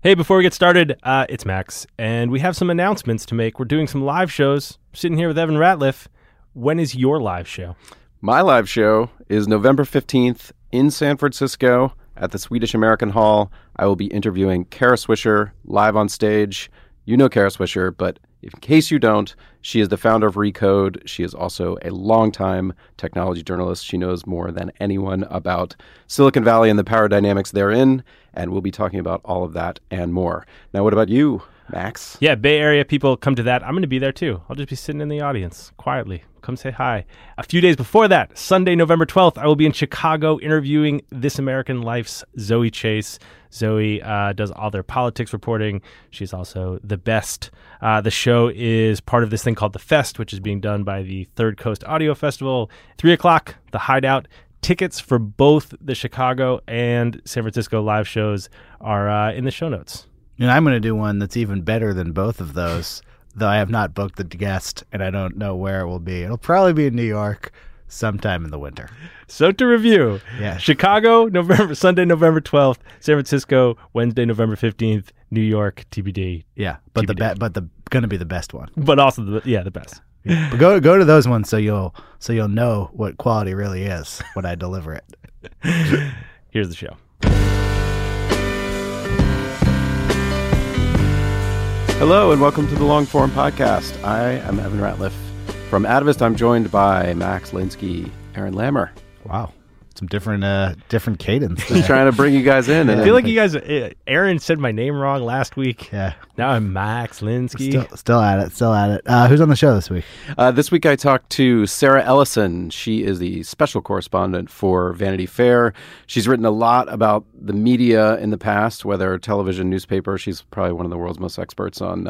Hey, before we get started, it's Max, and we have some announcements to make. We're doing some live shows. I'm sitting here with Evan Ratliff. When is your live show? My live show is November 15th in San Francisco at the Swedish American Hall. I will be interviewing Kara Swisher live on stage. You know Kara Swisher, but in case you don't, she is the founder of Recode. She is also a longtime technology journalist. She knows more than anyone about Silicon Valley and the power dynamics therein, and we'll be talking about all of that and more. Now, what about you, Max? Yeah, Bay Area people, come to that. I'm going to be there, too. I'll just be sitting in the audience quietly. Come say hi. A few days before that, Sunday, November 12th, I will be in Chicago interviewing This American Life's Zoe Chase. Zoe does all their politics reporting. She's also the best. The show is part of this thing called The Fest, which is being done by the Third Coast Audio Festival. 3 o'clock, The Hideout. Tickets for both the Chicago and San Francisco live shows are in the show notes. And I'm going to do one that's even better than both of those, though I have not booked the guest, and I don't know where it will be. It'll probably be in New York sometime in the winter. So to review, yes. Chicago, Sunday, November 12th, San Francisco, Wednesday, November 15th, New York, TBD. Yeah, but TBD. But going to be the best one. But also, the best. Yeah. But go to those ones so you'll know what quality really is when I deliver it. Here's the show. Hello and welcome to the Longform Podcast. I am Evan Ratliff. From Atavist, I'm joined by Max Linsky, Aaron Lammer. Wow. Some different cadence there. Trying to bring you guys in. I feel like you guys, Aaron said my name wrong last week. Yeah. Now I'm Max Linsky. Still at it. Who's on the show this week? This week I talked to Sarah Ellison. She is the special correspondent for Vanity Fair. She's written a lot about the media in the past, whether television, newspaper. She's probably one of the world's most experts on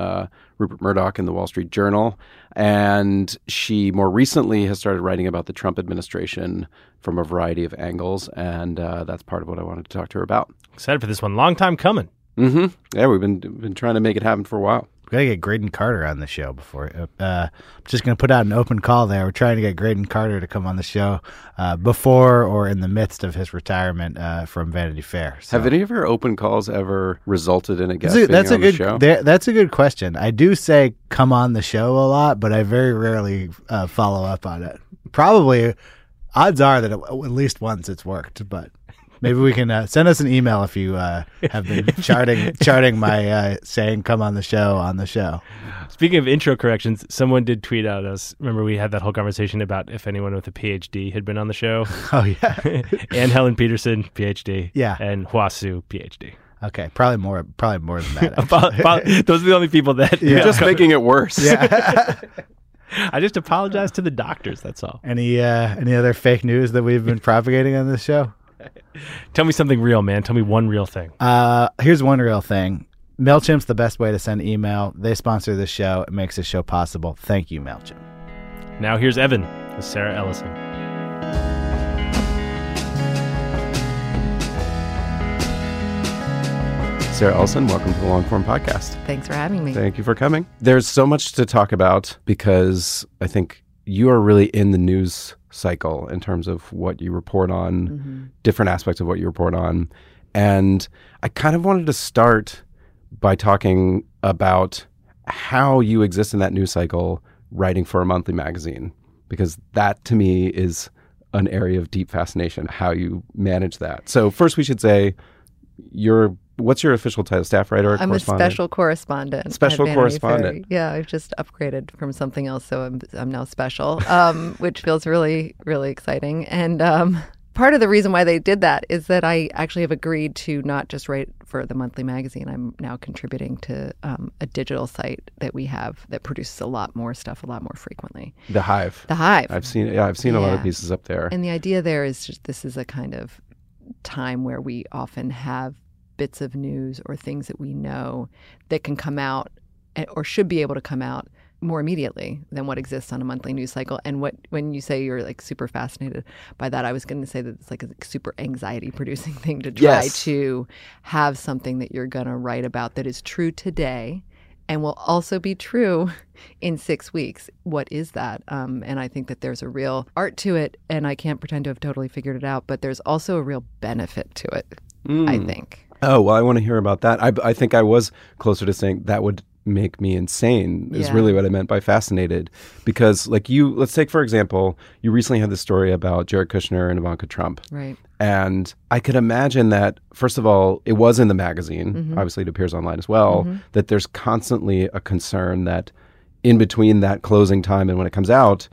Rupert Murdoch in the Wall Street Journal. And she more recently has started writing about the Trump administration from a variety of angles. And that's part of what I wanted to talk to her about. Excited for this one. Long time coming. Mm-hmm. Yeah, we've been trying to make it happen for a while. We've got to get Graydon Carter on the show before. I'm just going to put out an open call there. We're trying to get Graydon Carter to come on the show before or in the midst of his retirement from Vanity Fair. So. Have any of your open calls ever resulted in a guest being on the show? That's a good question. I do say come on the show a lot, but I very rarely follow up on it. Probably, odds are that at least once it's worked, but... Maybe we can send us an email if you have been charting my saying, come on the show, on the show. Speaking of intro corrections, someone did tweet at us. Remember we had that whole conversation about if anyone with a PhD had been on the show? Oh, yeah. And Helen Peterson, PhD. Yeah. And Hua Su, PhD. Okay, probably more than that. Those are the only people that... Yeah. You're just making it worse. Yeah. I just apologize to the doctors, that's all. Any other fake news that we've been propagating on this show? Tell me something real, man. Tell me one real thing. Here's one real thing. MailChimp's the best way to send email. They sponsor this show. It makes this show possible. Thank you, MailChimp. Now here's Evan with Sarah Ellison. Sarah Ellison, welcome to the Longform Podcast. Thanks for having me. Thank you for coming. There's so much to talk about because I think you are really in the news cycle in terms of what you report on, different aspects of what you report on. And I kind of wanted to start by talking about how you exist in that news cycle writing for a monthly magazine, because that to me is an area of deep fascination, how you manage that. So first we should say, what's your official title? Staff writer? I'm a special correspondent. Special correspondent. Fair. Yeah, I've just upgraded from something else, so I'm now special, which feels really, really exciting. And part of the reason why they did that is that I actually have agreed to not just write for the monthly magazine. I'm now contributing to a digital site that we have that produces a lot more stuff, a lot more frequently. The Hive. The Hive. I've seen a lot of pieces up there. And the idea there is just this is a kind of time where we often have bits of news or things that we know that can come out or should be able to come out more immediately than what exists on a monthly news cycle. And when you say you're like super fascinated by that, I was going to say that it's like a super anxiety producing thing to try to have something that you're going to write about that is true today and will also be true in 6 weeks. What is that? And I think that there's a real art to it, and I can't pretend to have totally figured it out, but there's also a real benefit to it, I think. Oh, well, I want to hear about that. I think I was closer to saying that would make me insane is really what I meant by fascinated. Because let's take, for example, you recently had this story about Jared Kushner and Ivanka Trump. Right. And I could imagine that, first of all, it was in the magazine. Mm-hmm. Obviously, it appears online as well. Mm-hmm. That there's constantly a concern that in between that closing time and when it comes out,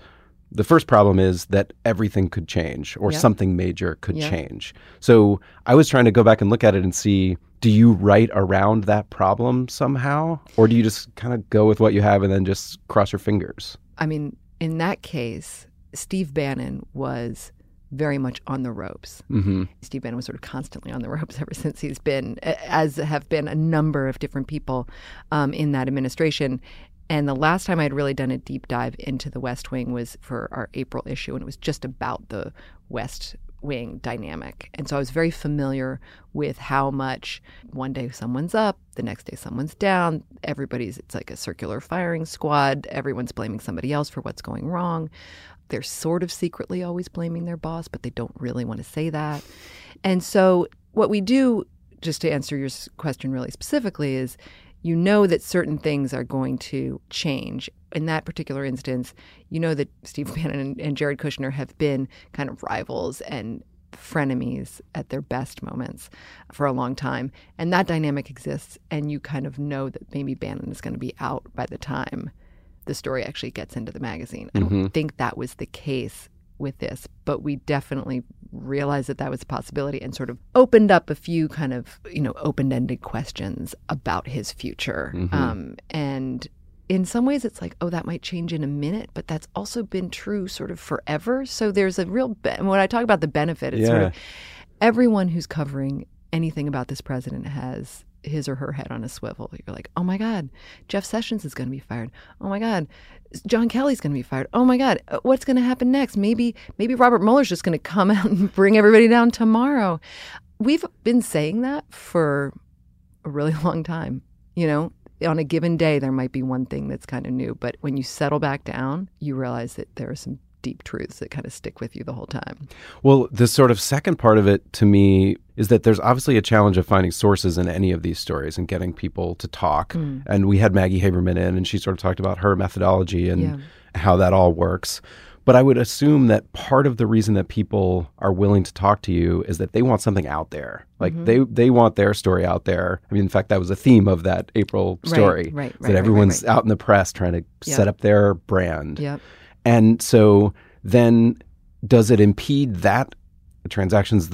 the first problem is that everything could change or something major could change. So I was trying to go back and look at it and see, do you write around that problem somehow? Or do you just kind of go with what you have and then just cross your fingers? I mean, in that case, Steve Bannon was very much on the ropes. Mm-hmm. Steve Bannon was sort of constantly on the ropes ever since he's been, as have been a number of different people in that administration. And the last time I'd really done a deep dive into the West Wing was for our April issue, and it was just about the West Wing dynamic. And so I was very familiar with how much one day someone's up, the next day someone's down, it's like a circular firing squad, everyone's blaming somebody else for what's going wrong. They're sort of secretly always blaming their boss, but they don't really want to say that. And so what we do, just to answer your question really specifically, is you know that certain things are going to change. In that particular instance, you know that Steve Bannon and Jared Kushner have been kind of rivals and frenemies at their best moments for a long time. And that dynamic exists, and you kind of know that maybe Bannon is going to be out by the time the story actually gets into the magazine. Mm-hmm. I don't think that was the case with this, but we definitely realized that that was a possibility and sort of opened up a few kind of, open-ended questions about his future. Mm-hmm. And in some ways it's like, oh, that might change in a minute, but that's also been true sort of forever. So there's a real, when I talk about the benefit, it's sort of everyone who's covering anything about this president has his or her head on a swivel. You're like, oh my God, Jeff Sessions is going to be fired. Oh my God, John Kelly's going to be fired. Oh my God, what's going to happen next? Maybe Robert Mueller's just going to come out and bring everybody down tomorrow. We've been saying that for a really long time. On a given day, there might be one thing that's kind of new, but when you settle back down, you realize that there are some deep truths that kind of stick with you the whole time. Well, the sort of second part of it to me is that there's obviously a challenge of finding sources in any of these stories and getting people to talk. Mm. And we had Maggie Haberman in, and she sort of talked about her methodology and how that all works. But I would assume that part of the reason that people are willing to talk to you is that they want something out there. Like they want their story out there. I mean, in fact, that was a theme of that April story. That everyone's out in the press trying to set up their brand. Yep. And so then does it impede that transaction's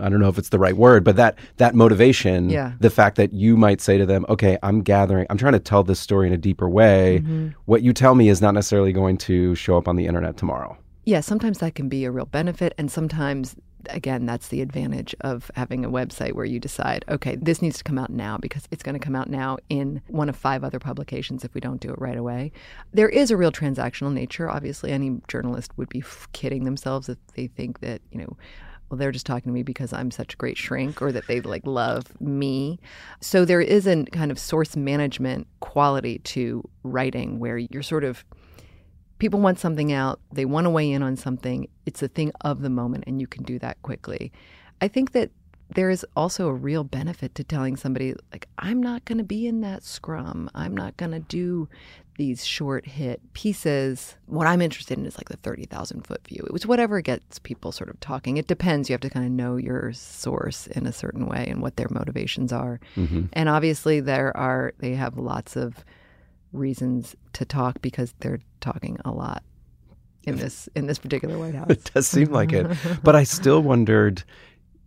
I don't know if it's the right word, but that motivation, the fact that you might say to them, okay, I'm trying to tell this story in a deeper way. Mm-hmm. What you tell me is not necessarily going to show up on the internet tomorrow. Yeah, sometimes that can be a real benefit. And sometimes, again, that's the advantage of having a website where you decide, okay, this needs to come out now because it's going to come out now in one of 5 other publications if we don't do it right away. There is a real transactional nature. Obviously, any journalist would be kidding themselves if they think that, well, they're just talking to me because I'm such a great shrink or that they love me. So there is a kind of source management quality to writing where you're sort of, people want something out, they want to weigh in on something, it's a thing of the moment, and you can do that quickly. I think that there is also a real benefit to telling somebody, like, I'm not going to be in that scrum. I'm not going to do these short hit pieces. What I'm interested in is like the 30,000-foot view. It was whatever gets people sort of talking. It depends. You have to kind of know your source in a certain way and what their motivations are. Mm-hmm. And obviously they have lots of reasons to talk because they're talking a lot in this particular White House. It does seem like it. But I still wondered,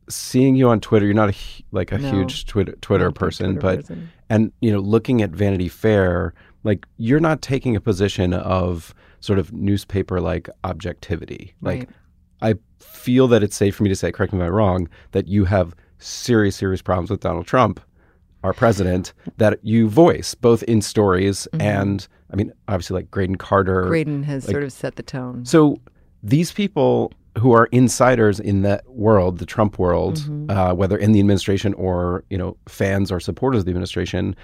seeing you on Twitter, you're not huge Twitter person. And, you know, looking at Vanity Fair, like, you're not taking a position of sort of newspaper-like objectivity. Like, right. I feel that it's safe for me to say, correct me if I'm wrong, that you have serious, serious problems with Donald Trump, our president, that you voice both in stories mm-hmm. and, I mean, obviously, like Graydon Carter. Graydon has sort of set the tone. So these people who are insiders in that world, the Trump world, mm-hmm. Whether in the administration or, you know, fans or supporters of the administration,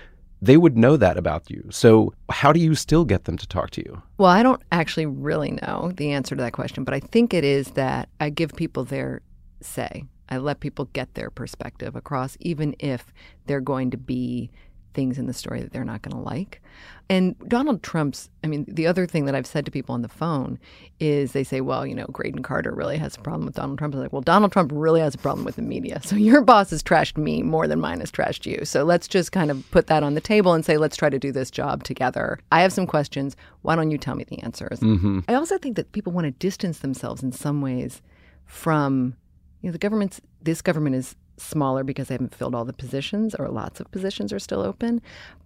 they would know that about you. So how do you still get them to talk to you? Well, I don't actually really know the answer to that question, but I think it is that I give people their say. I let people get their perspective across, even if they're going to be things in the story that they're not going to like. And Donald Trump's, I mean, the other thing that I've said to people on the phone is they say, well, you know, Graydon Carter really has a problem with Donald Trump. I'm like, well, Donald Trump really has a problem with the media. So your boss has trashed me more than mine has trashed you. So let's just kind of put that on the table and say, let's try to do this job together. I have some questions. Why don't you tell me the answers? Mm-hmm. I also think that people want to distance themselves in some ways from, you know, this government is smaller because they haven't filled all the positions, or lots of positions are still open.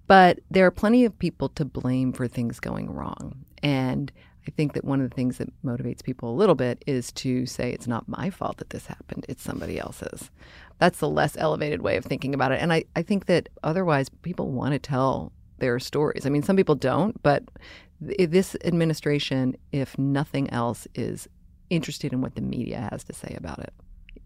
But there are plenty of people to blame for things going wrong. And I think that one of the things that motivates people a little bit is to say, it's not my fault that this happened, it's somebody else's. That's the less elevated way of thinking about it. And I think that otherwise people want to tell their stories. I mean, some people don't, but this administration, if nothing else, is interested in what the media has to say about it.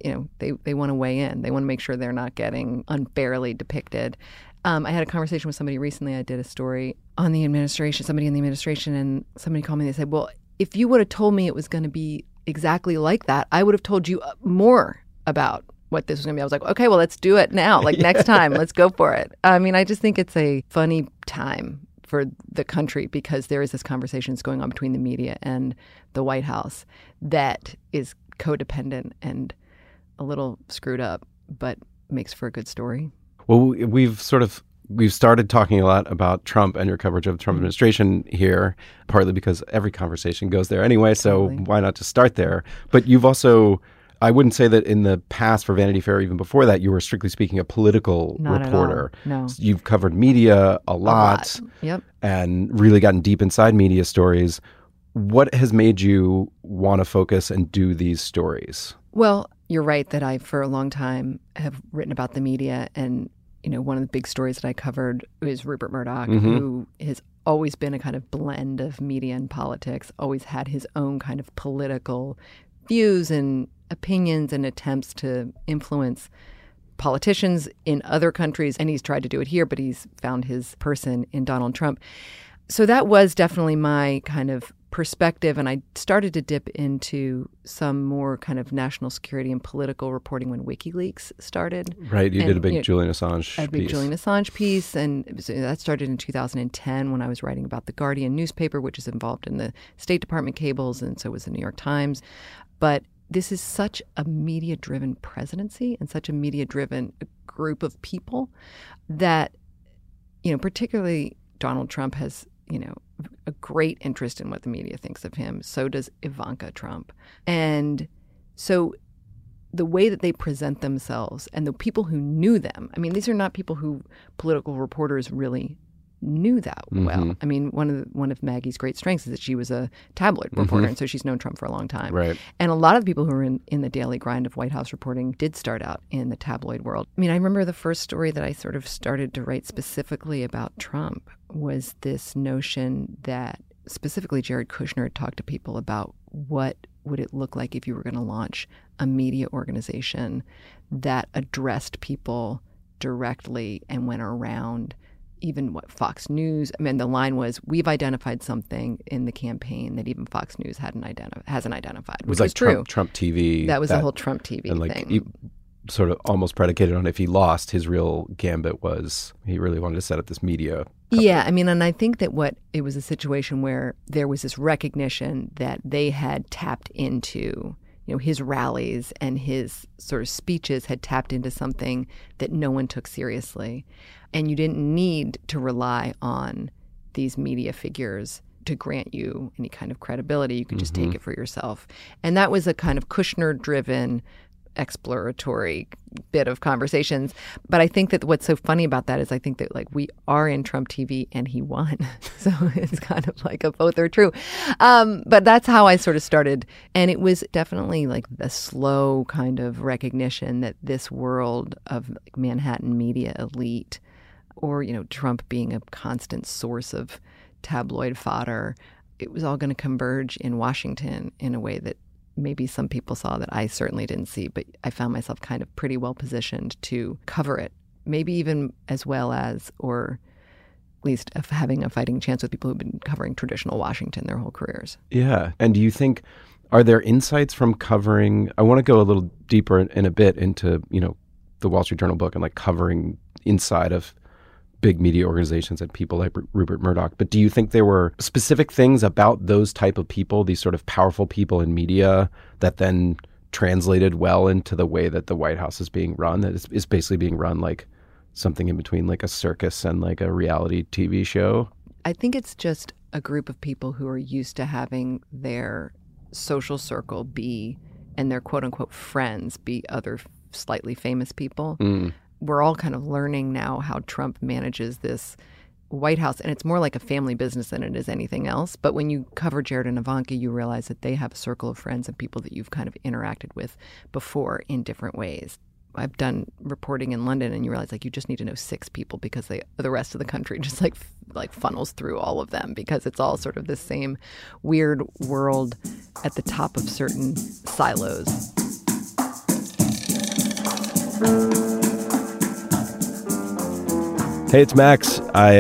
You know, they want to weigh in. They want to make sure they're not getting unfairly depicted. I had a conversation with somebody recently. I did a story on the administration, somebody in the administration, and somebody called me and they said, well, if you would have told me it was going to be exactly like that, I would have told you more about what this was going to be. I was like, okay, well, let's do it now. Like next time, let's go for it. I mean, I just think it's a funny time for the country because there is this conversation that's going on between the media and the White House that is codependent and a little screwed up, but makes for a good story. Well, we've started talking a lot about Trump and your coverage of the Trump administration here, partly because every conversation goes there anyway, so why not just start there? But you've also, I wouldn't say that in the past for Vanity Fair, even before that, you were strictly speaking a political reporter. No. So you've covered media a lot. Yep. And really gotten deep inside media stories. What has made you want to focus and do these stories? Well, you're right that I, for a long time, have written about the media. And, you know, one of the big stories that I covered is Rupert Murdoch, mm-hmm. who has always been a kind of blend of media and politics, always had his own kind of political views and opinions and attempts to influence politicians in other countries. And he's tried to do it here, but he's found his person in Donald Trump. So that was definitely my kind of perspective, and I started to dip into some more kind of national security and political reporting when WikiLeaks started. Right, did a big Julian Assange piece. And that started in 2010 when I was writing about the Guardian newspaper, which is involved in the State Department cables, and so was the New York Times. But this is such a media-driven presidency and such a media-driven group of people that, you know, particularly Donald Trump has, you know, a great interest in what the media thinks of him. So does Ivanka Trump. And so the way that they present themselves and the people who knew them, I mean, these are not people who political reporters really knew that well. Mm-hmm. I mean, one of Maggie's great strengths is that she was a tabloid reporter, mm-hmm. and so she's known Trump for a long time. Right. And a lot of the people who were in the daily grind of White House reporting did start out in the tabloid world. I mean, I remember the first story that I sort of started to write specifically about Trump was this notion that specifically Jared Kushner had talked to people about what would it look like if you were going to launch a media organization that addressed people directly and went around even what Fox News, I mean, the line was, we've identified something in the campaign that even Fox News hasn't identified. Which was like true. Trump TV. That was the whole Trump TV thing. sort of almost predicated on if he lost, his real gambit was he really wanted to set up this media company. Yeah, I mean, and I think that it was a situation where there was this recognition that they had tapped into, you know, his rallies and his sort of speeches had tapped into something that no one took seriously. And you didn't need to rely on these media figures to grant you any kind of credibility. You could just take it for yourself. And that was a kind of Kushner-driven exploratory bit of conversations. But I think that what's so funny about that is I think that, like, we are in Trump TV and he won. So it's kind of like a both are true. But that's how I sort of started. And it was definitely like a slow kind of recognition that this world of, like, Manhattan media elite, or, you know, Trump being a constant source of tabloid fodder, it was all going to converge in Washington in a way that maybe some people saw that I certainly didn't see, but I found myself kind of pretty well positioned to cover it, maybe even as well as, or at least of having a fighting chance with people who've been covering traditional Washington their whole careers. Yeah. And do you think, are there insights from covering, I want to go a little deeper in a bit into, you know, the Wall Street Journal book and like covering inside of big media organizations and people like Rupert Murdoch. But do you think there were specific things about those type of people, these sort of powerful people in media, that then translated well into the way that the White House is being run? That it's basically being run like something in between like a circus and like a reality TV show? I think it's just a group of people who are used to having their social circle be, and their quote unquote friends be, other slightly famous people. We're all kind of learning now how Trump manages this White House. And it's more like a family business than it is anything else. But when you cover Jared and Ivanka, you realize that they have a circle of friends and people that you've kind of interacted with before in different ways. I've done reporting in London, and you realize, like, you just need to know six people because the rest of the country just like funnels through all of them because it's all sort of the same weird world at the top of certain silos. Hey, it's Max. I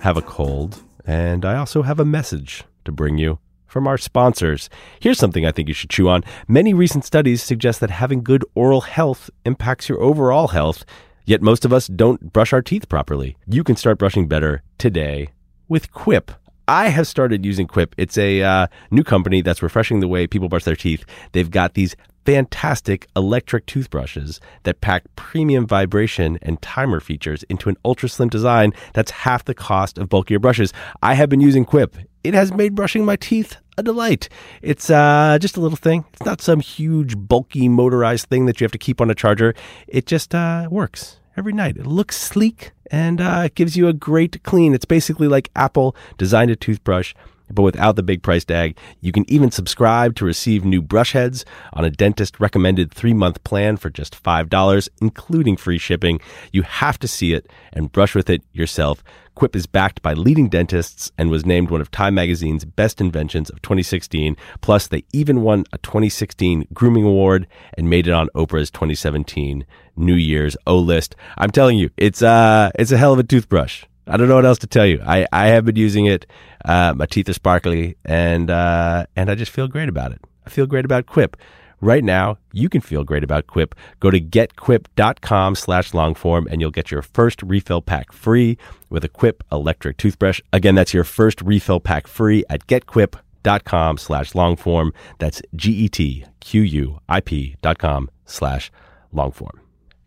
have a cold, and I also have a message to bring you from our sponsors. Here's something I think you should chew on. Many recent studies suggest that having good oral health impacts your overall health, yet most of us don't brush our teeth properly. You can start brushing better today with Quip. I have started using Quip. It's a new company that's refreshing the way people brush their teeth. They've got these fantastic electric toothbrushes that pack premium vibration and timer features into an ultra-slim design that's half the cost of bulkier brushes. I have been using Quip. It has made brushing my teeth a delight. It's just a little thing. It's not some huge, bulky, motorized thing that you have to keep on a charger. It just works every night. It looks sleek, and it gives you a great clean. It's basically like Apple designed a toothbrush, but without the big price tag. You can even subscribe to receive new brush heads on a dentist-recommended 3-month plan for just $5, including free shipping. You have to see it and brush with it yourself. Quip is backed by leading dentists and was named one of Time Magazine's best inventions of 2016. Plus, they even won a 2016 Grooming Award and made it on Oprah's 2017 New Year's O-List. I'm telling you, it's a hell of a toothbrush. I don't know what else to tell you. I have been using it. My teeth are sparkly, and I just feel great about it. I feel great about Quip. Right now, you can feel great about Quip. Go to getquip.com/longform, and you'll get your first refill pack free with a Quip electric toothbrush. Again, that's your first refill pack free at getquip.com/longform. That's GETQUIP.com/longform.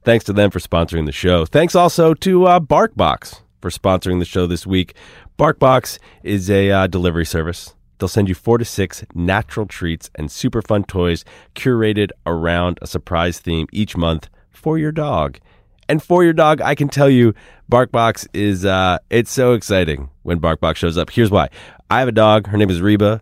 Thanks to them for sponsoring the show. Thanks also to BarkBox for sponsoring the show this week. BarkBox is a delivery service. They'll send you 4 to 6 natural treats and super fun toys curated around a surprise theme each month for your dog. And for your dog, I can tell you, BarkBox is, it's so exciting when BarkBox shows up. Here's why. I have a dog. Her name is Reba.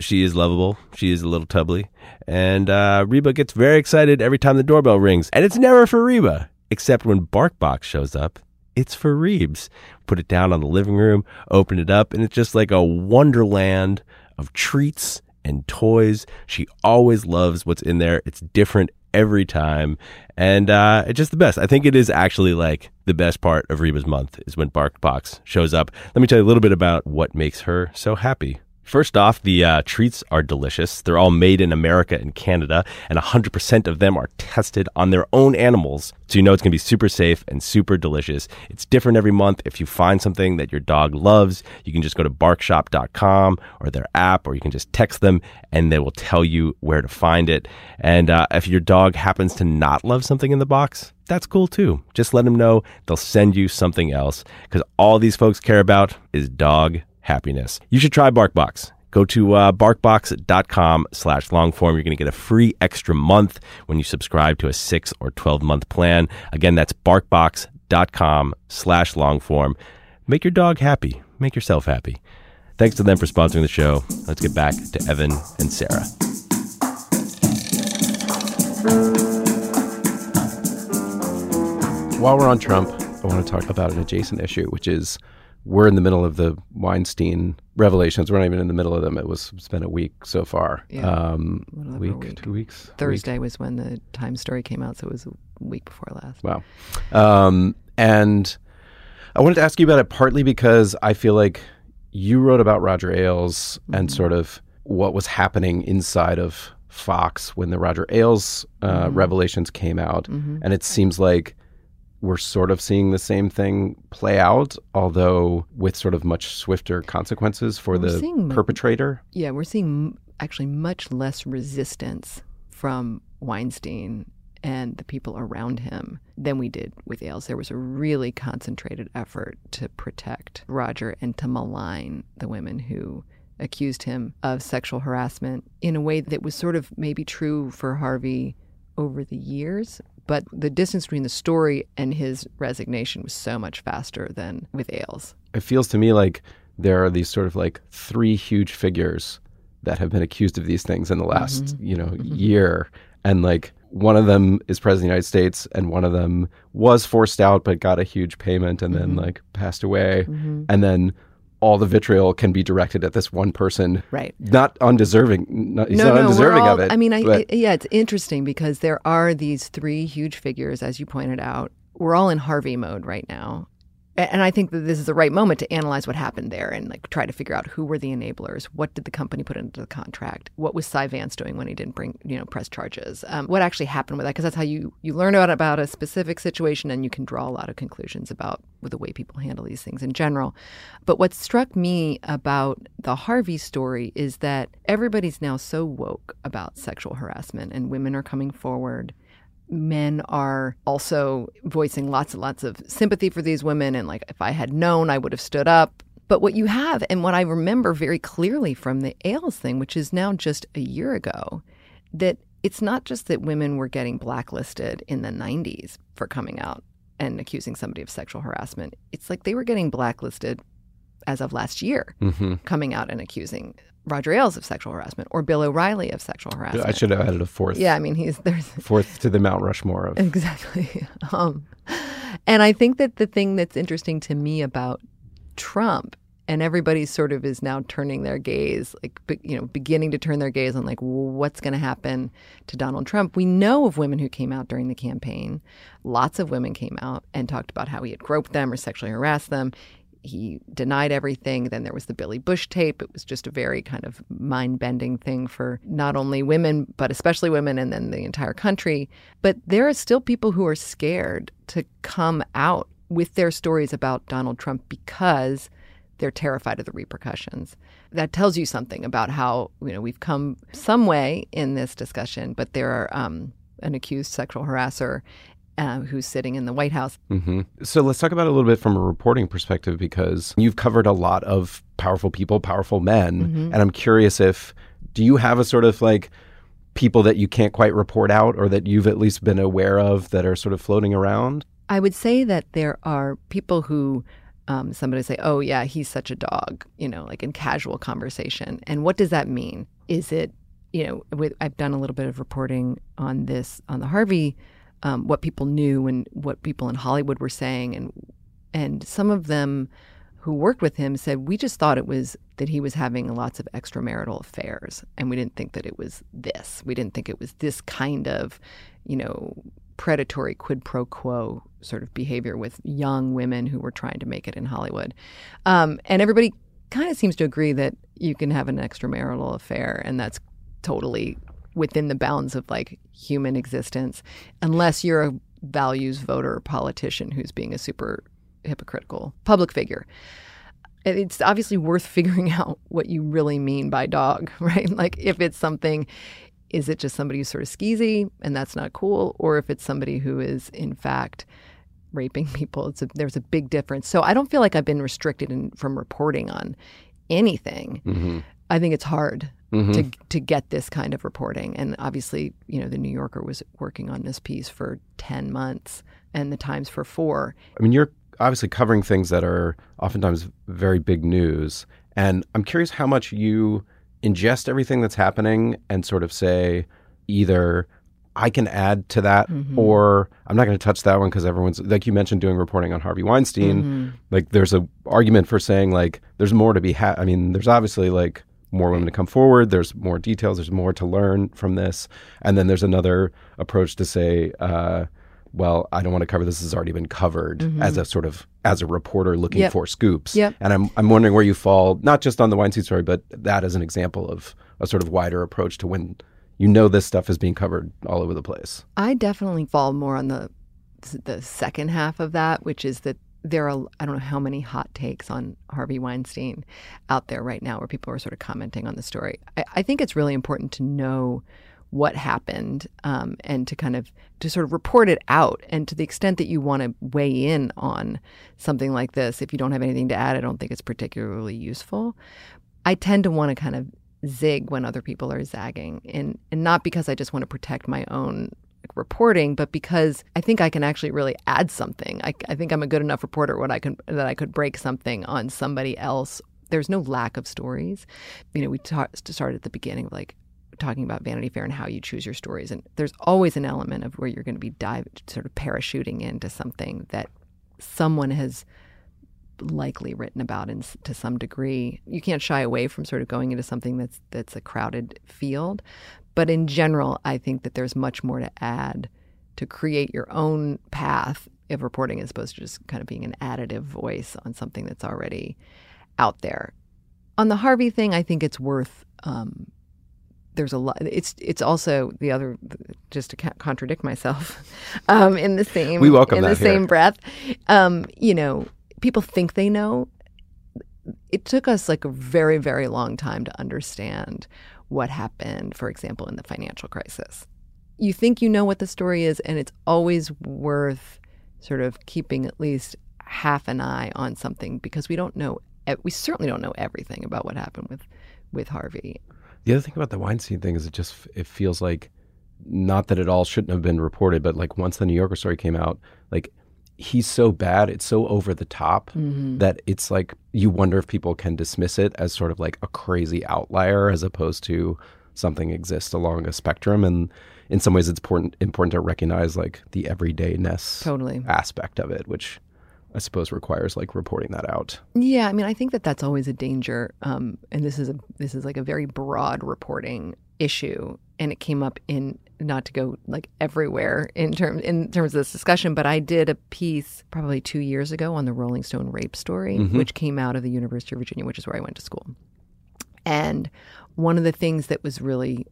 She is lovable. She is a little tubbly. And Reba gets very excited every time the doorbell rings. And it's never for Reba, except when BarkBox shows up. It's for Reebs. Put it down on the living room, open it up, and it's just like a wonderland of treats and toys. She always loves what's in there. It's different every time. And it's just the best. I think it is actually like the best part of Reba's month is when BarkBox shows up. Let me tell you a little bit about what makes her so happy. First off, the treats are delicious. They're all made in America and Canada, and 100% of them are tested on their own animals, so you know it's going to be super safe and super delicious. It's different every month. If you find something that your dog loves, you can just go to barkshop.com or their app, or you can just text them, and they will tell you where to find it. And if your dog happens to not love something in the box, that's cool too. Just let them know. They'll send you something else, because all these folks care about is dog happiness. You should try BarkBox. Go to barkbox.com/longform. You're going to get a free extra month when you subscribe to a 6 or 12-month plan. Again, that's barkbox.com/longform. Make your dog happy. Make yourself happy. Thanks to them for sponsoring the show. Let's get back to Evan and Sarah. While we're on Trump, I want to talk about an adjacent issue, which is we're in the middle of the Weinstein revelations. We're not even in the middle of them. It's been a week so far. Yeah. Week, 2 weeks. Thursday was when the Times story came out, so it was a week before last. Wow. And I wanted to ask you about it partly because I feel like you wrote about Roger Ailes and sort of what was happening inside of Fox when the Roger Ailes revelations came out. And it seems like we're sort of seeing the same thing play out, although with sort of much swifter consequences for the perpetrator. We're seeing actually much less resistance from Weinstein and the people around him than we did with Ailes. There was a really concentrated effort to protect Roger and to malign the women who accused him of sexual harassment in a way that was sort of maybe true for Harvey over the years. But the distance between the story and his resignation was so much faster than with Ailes. It feels to me like there are these sort of like three huge figures that have been accused of these things in the last, year. And like one of them is president of the United States, and one of them was forced out but got a huge payment and then like passed away. And then all the vitriol can be directed at this one person. Right. Not undeserving. He's not undeserving of it. I mean, it's interesting because there are these three huge figures, as you pointed out. We're all in Harvey mode right now. And I think that this is the right moment to analyze what happened there and like try to figure out who were the enablers. What did the company put into the contract? What was Cy Vance doing when he didn't bring, press charges? What actually happened with that? Because that's how you learn about a specific situation, and you can draw a lot of conclusions about with the way people handle these things in general. But what struck me about the Harvey story is that everybody's now so woke about sexual harassment, and women are coming forward. Men are also voicing lots and lots of sympathy for these women. And like, if I had known, I would have stood up. But what you have, and what I remember very clearly from the Ailes thing, which is now just a year ago, that it's not just that women were getting blacklisted in the 90s for coming out and accusing somebody of sexual harassment. It's like they were getting blacklisted as of last year, coming out and accusing Roger Ailes of sexual harassment or Bill O'Reilly of sexual harassment. I should have added a fourth. Yeah, I mean, there's fourth to the Mount Rushmore of exactly. And I think that the thing that's interesting to me about Trump, and everybody sort of is now turning their gaze, like beginning to turn their gaze on like what's going to happen to Donald Trump. We know of women who came out during the campaign. Lots of women came out and talked about how he had groped them or sexually harassed them. He denied everything. Then there was the Billy Bush tape. It was just a very kind of mind-bending thing for not only women, but especially women, and then the entire country. But there are still people who are scared to come out with their stories about Donald Trump because they're terrified of the repercussions. That tells you something about how, we've come some way in this discussion, but there are an accused sexual harasser who's sitting in the White House. So let's talk about it a little bit from a reporting perspective, because you've covered a lot of powerful people, powerful men. And I'm curious do you have a sort of like people that you can't quite report out or that you've at least been aware of that are sort of floating around? I would say that there are people who somebody say, oh, yeah, he's such a dog, like in casual conversation. And what does that mean? Is it, I've done a little bit of reporting on this, on the Harvey what people knew and what people in Hollywood were saying. And some of them who worked with him said, we just thought it was that he was having lots of extramarital affairs. And we didn't think that it was this. We didn't think it was this kind of, predatory quid pro quo sort of behavior with young women who were trying to make it in Hollywood. And everybody kind of seems to agree that you can have an extramarital affair, and that's totally within the bounds of like human existence, unless you're a values voter or politician who's being a super hypocritical public figure. It's obviously worth figuring out what you really mean by dog, right? Like if it's something, is it just somebody who's sort of skeezy and that's not cool? Or if it's somebody who is in fact raping people, there's a big difference. So I don't feel like I've been restricted from reporting on anything. Mm-hmm. I think it's hard to get this kind of reporting. And obviously, you know, The New Yorker was working on this piece for 10 months and The Times for 4. I mean, you're obviously covering things that are oftentimes very big news. And I'm curious how much you ingest everything that's happening and sort of say either I can add to that or I'm not going to touch that one because everyone's, like you mentioned, doing reporting on Harvey Weinstein. Like there's an argument for saying like there's more to be had. I mean, there's obviously like more women to come forward. There's more details. There's more to learn from this. And then there's another approach to say, well, I don't want to cover this. This has already been covered as a sort of, as a reporter looking for scoops. And I'm wondering where you fall, not just on the Weinstein story, but that is an example of a sort of wider approach to when you know this stuff is being covered all over the place. I definitely fall more on the second half of that, which is that there are, I don't know how many hot takes on Harvey Weinstein out there right now where people are sort of commenting on the story. I think it's really important to know what happened and to kind of to sort of report it out. And to the extent that you want to weigh in on something like this, if you don't have anything to add, I don't think it's particularly useful. I tend to want to kind of zig when other people are zagging, and not because I just want to protect my own reporting, but because I think I can actually really add something. I think I'm a good enough reporter that I could break something on somebody else. There's no lack of stories. You know, we started at the beginning of like talking about Vanity Fair and how you choose your stories. And there's always an element of where you're going to be sort of parachuting into something that someone has likely written about to some degree. You can't shy away from sort of going into something that's a crowded field. But in general, I think that there's much more to add to create your own path of reporting as opposed to just kind of being an additive voice on something that's already out there. On the Harvey thing, I think it's worth... there's a lot. It's also the other. Just to contradict myself, in the same we welcome in that the here. Same breath. You know, people think they know. It took us like a very, very long time to understand what happened. For example, in the financial crisis, you think you know what the story is, and it's always worth sort of keeping at least half an eye on something because we don't know. We certainly don't know everything about what happened with Harvey. The other thing about the Weinstein thing is it feels like, not that it all shouldn't have been reported, but like once the New Yorker story came out, like he's so bad, it's so over the top that it's like you wonder if people can dismiss it as sort of like a crazy outlier as opposed to something exists along a spectrum. And in some ways it's important to recognize like the everydayness aspect of it, which I suppose requires like reporting that out. Yeah, I mean, I think that that's always a danger, and this is like a very broad reporting issue, and it came up in not to go like everywhere in terms of this discussion. But I did a piece probably 2 years ago on the Rolling Stone rape story, which came out of the University of Virginia, which is where I went to school. And one of the things that was really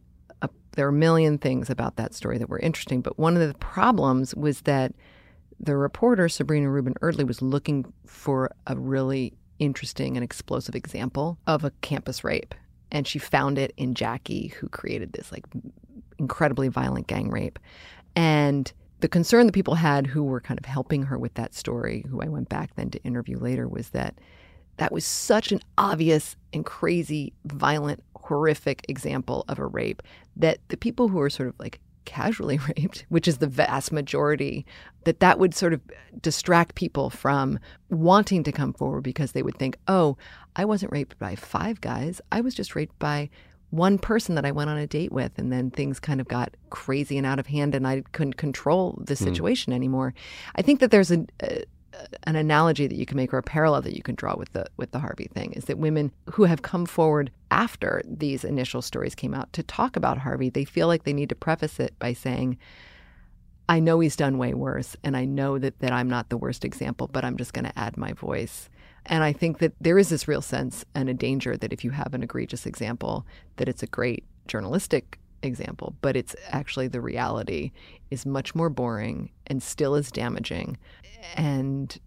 there are a million things about that story that were interesting, but one of the problems was that the reporter, Sabrina Rubin Erdley, was looking for a really interesting and explosive example of a campus rape. And she found it in Jackie, who created this like incredibly violent gang rape. And the concern that people had who were kind of helping her with that story, who I went back then to interview later, was that was such an obvious and crazy, violent, horrific example of a rape that the people who are sort of like casually raped, which is the vast majority, that would sort of distract people from wanting to come forward because they would think, oh, I wasn't raped by five guys. I was just raped by one person that I went on a date with. And then things kind of got crazy and out of hand and I couldn't control the situation anymore. I think that there's an analogy that you can make or a parallel that you can draw with the Harvey thing is that women who have come forward after these initial stories came out to talk about Harvey, they feel like they need to preface it by saying, I know he's done way worse and I know that I'm not the worst example, but I'm just going to add my voice And I think that there is this real sense and a danger that if you have an egregious example, that it's a great journalistic example, but it's actually the reality is much more boring and still as damaging and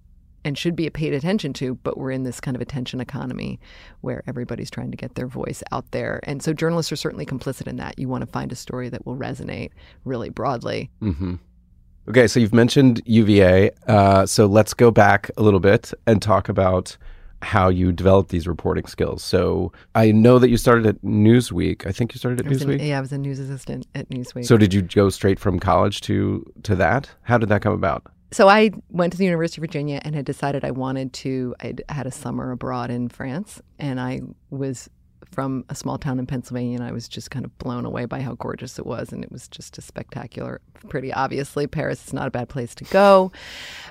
should be paid attention to, but we're in this kind of attention economy where everybody's trying to get their voice out there. And so journalists are certainly complicit in that. You want to find a story that will resonate really broadly. Mm-hmm. Okay, so you've mentioned UVA. So let's go back a little bit and talk about how you developed these reporting skills. So I know that you started at Newsweek. I think you started at Newsweek? Yeah, I was a news assistant at Newsweek. So did you go straight from college to that? How did that come about? So I went to the University of Virginia and had decided I wanted to, I had a summer abroad in France, and I was from a small town in Pennsylvania, and I was just kind of blown away by how gorgeous it was. And it was just a spectacular, pretty obviously, Paris is not a bad place to go.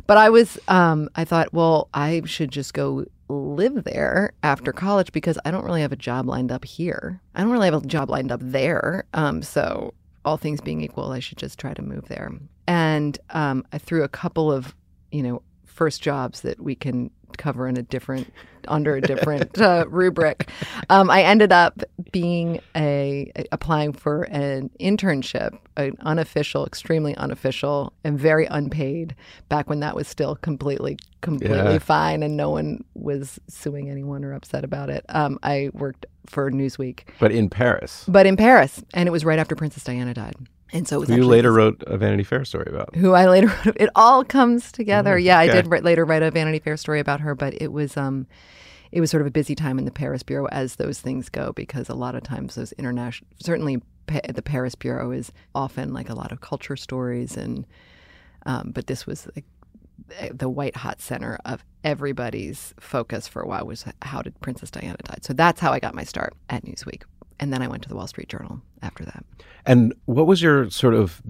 But I was, I thought, well, I should just go live there after college because I don't really have a job lined up here. I don't really have a job lined up there. So all things being equal, I should just try to move there. And I threw a couple of, first jobs that we can cover in a different, under a different rubric. I ended up being applying for an internship, an unofficial, extremely unofficial and very unpaid, back when that was still completely fine and no one was suing anyone or upset about it. I worked for Newsweek. But in Paris. And it was right after Princess Diana died. And so it was who you later wrote a Vanity Fair story about. Who I later wrote. It all comes together. Mm-hmm. Yeah, okay. I did later write a Vanity Fair story about her, but it was sort of a busy time in the Paris Bureau as those things go, because a lot of times those international, certainly the Paris Bureau is often like a lot of culture stories, and but this was like the white hot center of everybody's focus for a while was how did Princess Diana die. So that's how I got my start at Newsweek. And then I went to the Wall Street Journal after that. And what was your sort of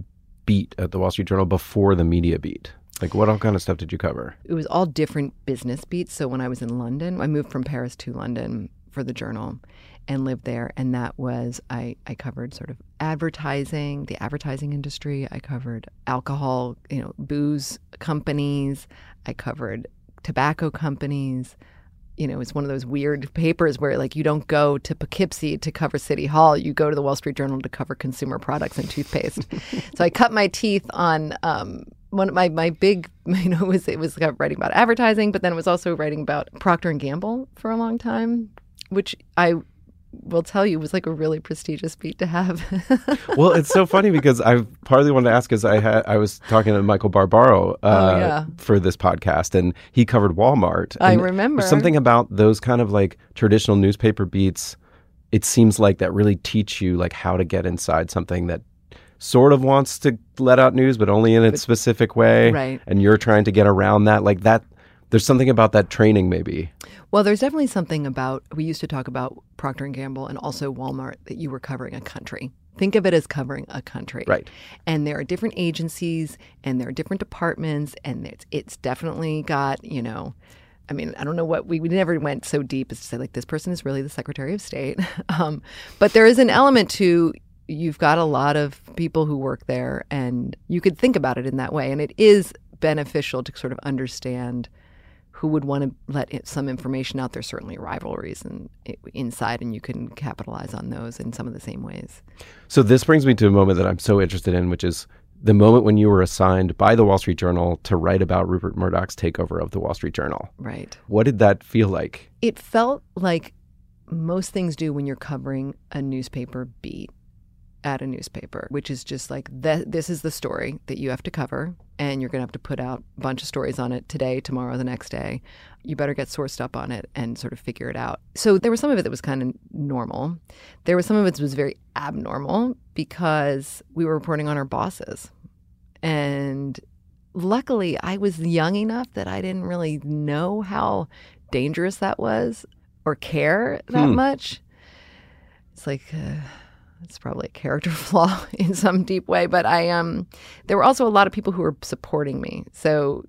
beat at the Wall Street Journal before the media beat? Like what all kind of stuff did you cover? It was all different business beats. So when I was in London, I moved from Paris to London for the Journal and lived there. And that was, I covered sort of advertising, the advertising industry. I covered alcohol, booze companies. I covered tobacco companies. It's one of those weird papers where, like, you don't go to Poughkeepsie to cover City Hall. You go to the Wall Street Journal to cover consumer products and toothpaste. So I cut my teeth on one of my big, it was writing about advertising, but then it was also writing about Procter & Gamble for a long time, which I will tell you was like a really prestigious beat to have. Well, it's so funny because I partly wanted to ask because I was talking to Michael Barbaro for this podcast, and he covered Walmart. I remember. There's something about those kind of like traditional newspaper beats, it seems like, that really teach you like how to get inside something that sort of wants to let out news, but only in its specific way. Right. And you're trying to get around that. Like that. There's something about that training, maybe. Well, there's definitely something about, we used to talk about Procter & Gamble and also Walmart, that you were covering a country. Think of it as covering a country. Right. And there are different agencies and there are different departments, and it's definitely got, I don't know what, we never went so deep as to say, like, this person is really the Secretary of State. But there is an element to, you've got a lot of people who work there, and you could think about it in that way. And it is beneficial to sort of understand who would want to let some information out. There's certainly rivalries inside, and you can capitalize on those in some of the same ways. So this brings me to a moment that I'm so interested in, which is the moment when you were assigned by the Wall Street Journal to write about Rupert Murdoch's takeover of the Wall Street Journal. Right. What did that feel like? It felt like most things do when you're covering a newspaper beat at a newspaper, which is just like, this is the story that you have to cover, and you're going to have to put out a bunch of stories on it today, tomorrow, the next day. You better get sourced up on it and sort of figure it out. So there was some of it that was kind of normal. There was some of it that was very abnormal because we were reporting on our bosses. And luckily, I was young enough that I didn't really know how dangerous that was or care that much. It's like... it's probably a character flaw in some deep way, but there were also a lot of people who were supporting me. So,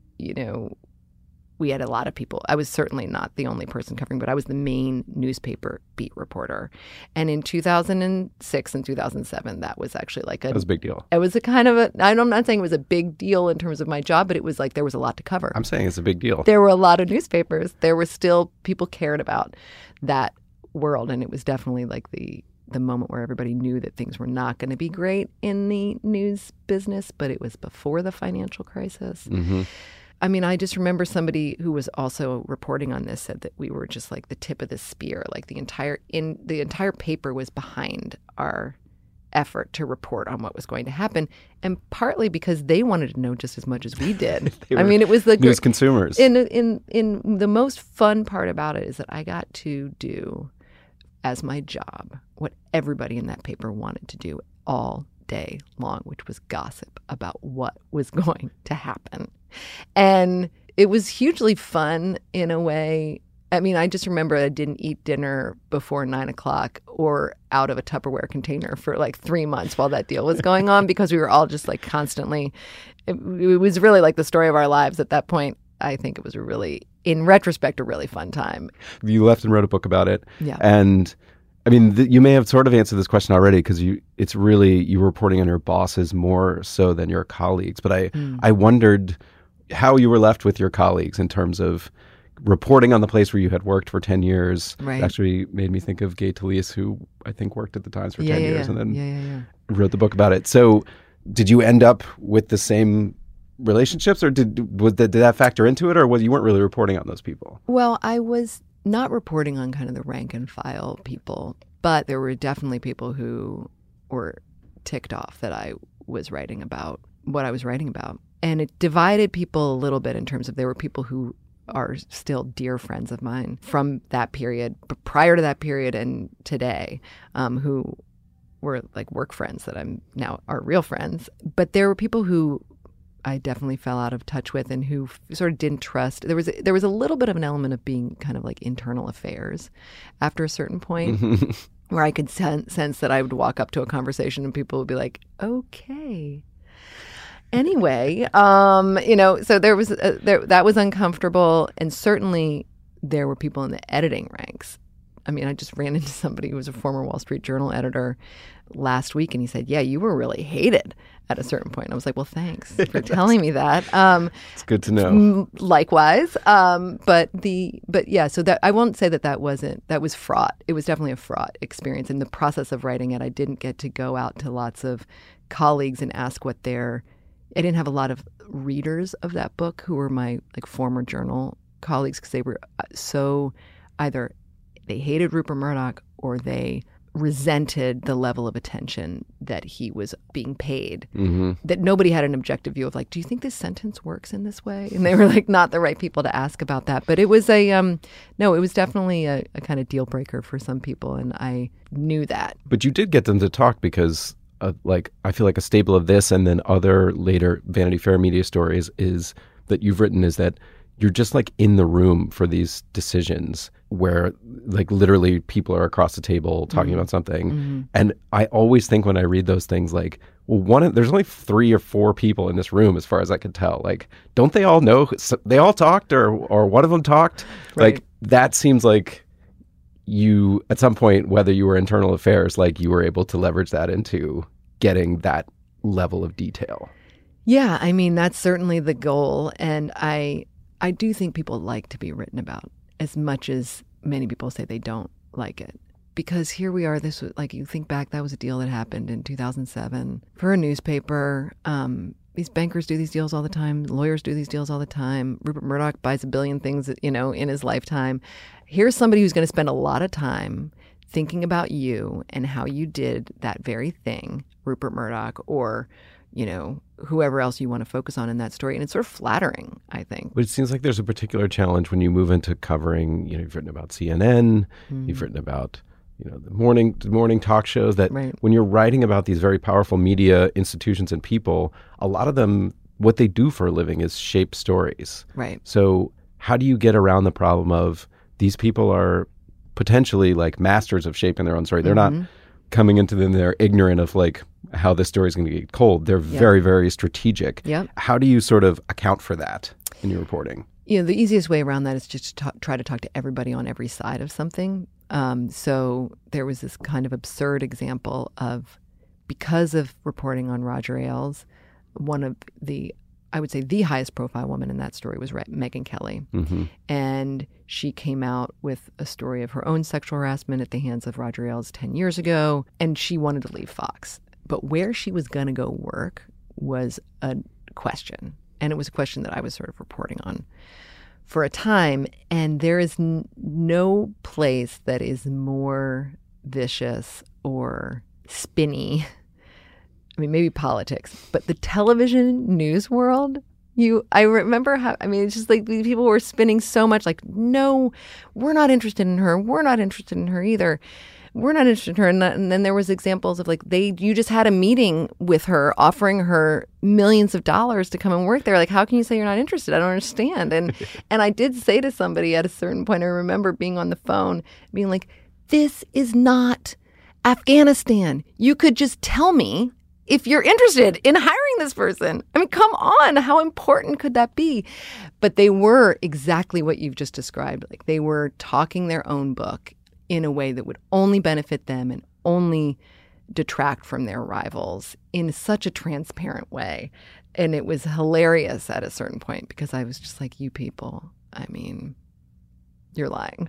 we had a lot of people. I was certainly not the only person covering, but I was the main newspaper beat reporter. And in 2006 and 2007, that was actually like a... That was a big deal. It was a kind of a... I'm not saying it was a big deal in terms of my job, but it was like there was a lot to cover. I'm saying it's a big deal. There were a lot of newspapers. There were still... People cared about that world. And it was definitely like the moment where everybody knew that things were not going to be great in the news business, but it was before the financial crisis. Mm-hmm. I mean, I just remember somebody who was also reporting on this said that we were just like the tip of the spear. Like the entire paper was behind our effort to report on what was going to happen, and partly because they wanted to know just as much as we did. I mean, it was the news consumers. In the most fun part about it is that I got to do as my job what everybody in that paper wanted to do all day long, which was gossip about what was going to happen. And it was hugely fun in a way. I mean, I just remember I didn't eat dinner before 9 o'clock or out of a Tupperware container for like 3 months while that deal was going on, because we were all just like constantly, it was really like the story of our lives at that point. I think it was in retrospect, a really fun time. You left and wrote a book about it. Yeah. And I mean, you may have sort of answered this question already, because it's really, you were reporting on your bosses more so than your colleagues. But I wondered how you were left with your colleagues in terms of reporting on the place where you had worked for 10 years. Right. It actually made me think of Gay Talese, who I think worked at the Times for 10 years and then wrote the book about it. So did you end up with the same relationships, or did that factor into it, or you weren't really reporting on those people? Well, I was not reporting on kind of the rank and file people, but there were definitely people who were ticked off that I was writing about what I was writing about. And it divided people a little bit in terms of there were people who are still dear friends of mine from that period, prior to that period and today, who were like work friends that I'm now are real friends. But there were people who I definitely fell out of touch with and who sort of didn't trust. There was a little bit of an element of being kind of like internal affairs after a certain point. Mm-hmm. Where I could sense that I would walk up to a conversation and people would be like, okay. Anyway, so there was that was uncomfortable, and certainly there were people in the editing ranks. I mean, I just ran into somebody who was a former Wall Street Journal editor last week, and he said, "Yeah, you were really hated at a certain point." And I was like, "Well, thanks for telling me that." It's good to know. Likewise, so that I won't say that was fraught. It was definitely a fraught experience. In the process of writing it, I didn't get to go out to lots of colleagues and ask what their. I didn't have a lot of readers of that book who were my like former journal colleagues, because they were so either they hated Rupert Murdoch or they resented the level of attention that he was being paid, mm-hmm. that nobody had an objective view of like, do you think this sentence works in this way? And they were like not the right people to ask about that. But it was it was definitely a kind of deal breaker for some people. And I knew that. But you did get them to talk because... I feel like a staple of this and then other later Vanity Fair media stories is that you've written is that you're just like in the room for these decisions where like literally people are across the table talking mm-hmm. about something. Mm-hmm. And I always think when I read those things like, well, there's only 3 or 4 people in this room as far as I could tell. Like, don't they all know? So they all talked or one of them talked? Right. Like that seems like... You, at some point, whether you were internal affairs, like you were able to leverage that into getting that level of detail. Yeah, I mean, that's certainly the goal. And I do think people like to be written about as much as many people say they don't like it. Because here we are, this was, like you think back, that was a deal that happened in 2007 for a newspaper. These bankers do these deals all the time. Lawyers do these deals all the time. Rupert Murdoch buys a billion things, in his lifetime. Here's somebody who's going to spend a lot of time thinking about you and how you did that very thing, Rupert Murdoch, or, whoever else you want to focus on in that story. And it's sort of flattering, I think. But it seems like there's a particular challenge when you move into covering, you've written about CNN, mm-hmm. you've written about... the morning talk shows that right. when you're writing about these very powerful media institutions and people, a lot of them, what they do for a living is shape stories. Right. So how do you get around the problem of these people are potentially like masters of shaping their own story? They're mm-hmm. not coming into them, they're ignorant of like how this story is going to get cold. They're yep. very, very strategic. Yep. How do you sort of account for that in your reporting? you know, the easiest way around that is just to try to talk to everybody on every side of something. So there was this kind of absurd example of, because of reporting on Roger Ailes, one of the, I would say the highest profile woman in that story was Megyn Kelly. Mm-hmm. And she came out with a story of her own sexual harassment at the hands of Roger Ailes 10 years ago, and she wanted to leave Fox. But where she was going to go work was a question. And it was a question that I was sort of reporting on for a time. And there is no place that is more vicious or spinny. I mean, maybe politics, but the television news world, I remember how, I mean, it's just like people were spinning so much like, no, we're not interested in her. We're not interested in her either. We're not interested in her. And then there was examples of like, you just had a meeting with her offering her millions of dollars to come and work there. Like, how can you say you're not interested? I don't understand. And, and I did say to somebody at a certain point, I remember being on the phone being like, this is not Afghanistan. You could just tell me if you're interested in hiring this person. I mean, come on, how important could that be? But they were exactly what you've just described. Like, they were talking their own book in a way that would only benefit them and only detract from their rivals in such a transparent way. And it was hilarious at a certain point because I was just like, you people, I mean, you're lying.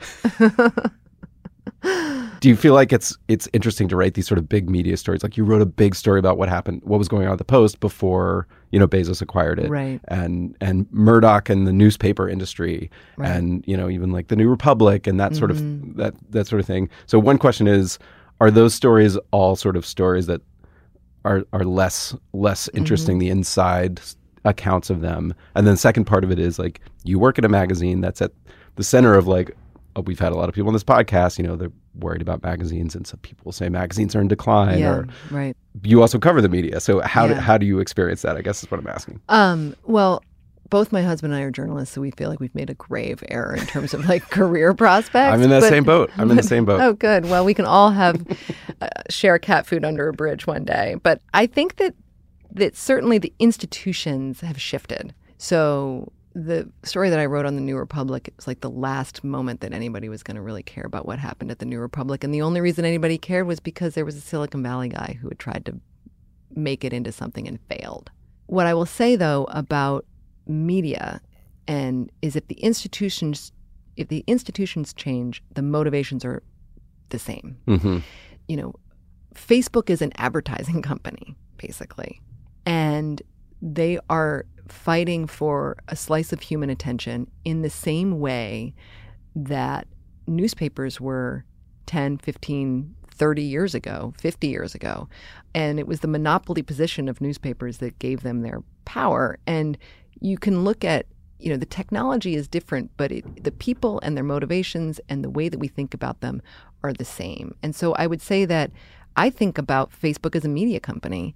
Do you feel like it's interesting to write these sort of big media stories? Like, you wrote a big story about what happened, what was going on at the Post before, you know, Bezos acquired it. Right. And Murdoch and the newspaper industry, right, and, you know, even like the New Republic and that sort of that sort of thing. So one question is, are those stories all sort of stories that are less interesting, the inside accounts of them? And then the second part of it is, like, you work at a magazine that's at the center of, like, we've had a lot of people on this podcast, you know, they're worried about magazines, and some people say magazines are in decline. Yeah, or, right. You also cover the media. So how do you experience that, I guess, is what I'm asking. Well, both my husband and I are journalists, so we feel like we've made a grave error in terms of, like, career prospects. I'm in the same boat. Oh, good. Well, we can all have share cat food under a bridge one day. But I think that certainly the institutions have shifted. So the story that I wrote on the New Republic, it was like the last moment that anybody was going to really care about what happened at the New Republic. And the only reason anybody cared was because there was a Silicon Valley guy who had tried to make it into something and failed. What I will say, though, about media is if the institutions change, the motivations are the same. Mm-hmm. You know, Facebook is an advertising company, basically. And they are fighting for a slice of human attention in the same way that newspapers were 10, 15, 30 years ago, 50 years ago. And it was the monopoly position of newspapers that gave them their power. And you can look at, you know, the technology is different, but the people and their motivations and the way that we think about them are the same. And so I would say that I think about Facebook as a media company.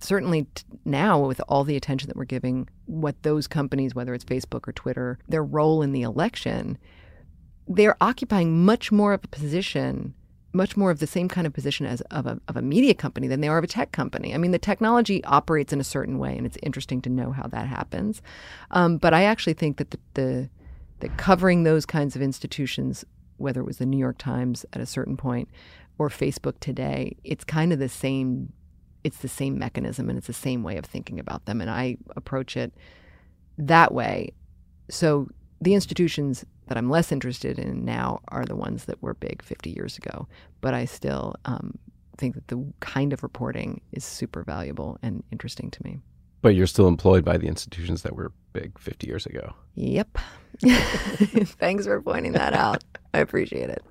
Certainly now, with all the attention that we're giving, what those companies, whether it's Facebook or Twitter, their role in the election, they're occupying much more of a position, much more of the same kind of position as of a media company than they are of a tech company. I mean, the technology operates in a certain way, and it's interesting to know how that happens. But I actually think that the covering those kinds of institutions, whether it was the New York Times at a certain point or Facebook today, it's kind of the same. It's the same mechanism, and it's the same way of thinking about them. And I approach it that way. So the institutions that I'm less interested in now are the ones that were big 50 years ago. But I still think that the kind of reporting is super valuable and interesting to me. But you're still employed by the institutions that were big 50 years ago. Yep. Thanks for pointing that out. I appreciate it.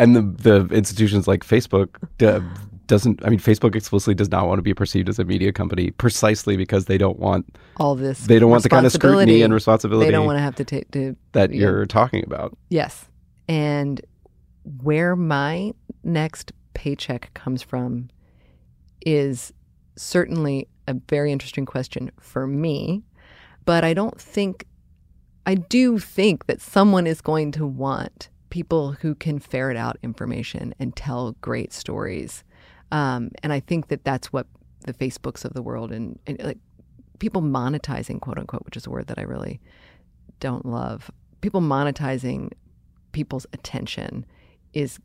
And the institutions like Facebook Facebook explicitly does not want to be perceived as a media company, precisely because they don't want all this. They don't want the kind of scrutiny and responsibility. They don't want to have to take that you're talking about. Yes, and where my next paycheck comes from is certainly a very interesting question for me, but I do think that someone is going to want people who can ferret out information and tell great stories. And I think that that's what the Facebooks of the world and like people monetizing, quote unquote, which is a word that I really don't love. People monetizing people's attention is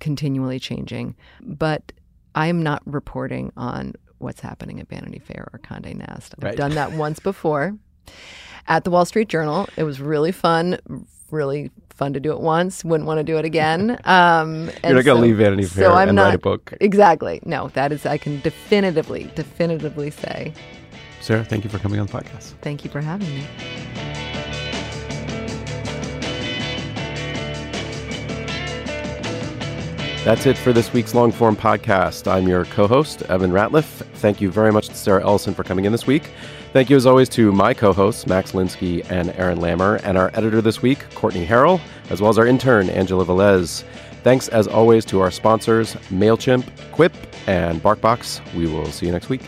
continually changing. But I am not reporting on what's happening at Vanity Fair or Condé Nast. I've done that once before at the Wall Street Journal. It was really fun to do it once. Wouldn't want to do it again. You're not going to leave Vanity Fair and write a book. Exactly. No, that is, I can definitively say. Sarah, thank you for coming on the podcast. Thank you for having me. That's it for this week's Longform Podcast. I'm your co-host, Evan Ratliff. Thank you very much to Sarah Ellison for coming in this week. Thank you, as always, to my co-hosts, Max Linsky and Aaron Lammer, and our editor this week, Courtney Harrell, as well as our intern, Angela Velez. Thanks, as always, to our sponsors, MailChimp, Quip, and BarkBox. We will see you next week.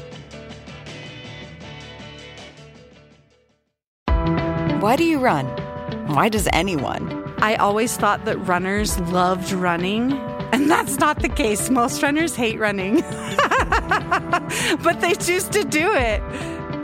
Why do you run? Why does anyone? I always thought that runners loved running. And that's not the case. Most runners hate running, but they choose to do it.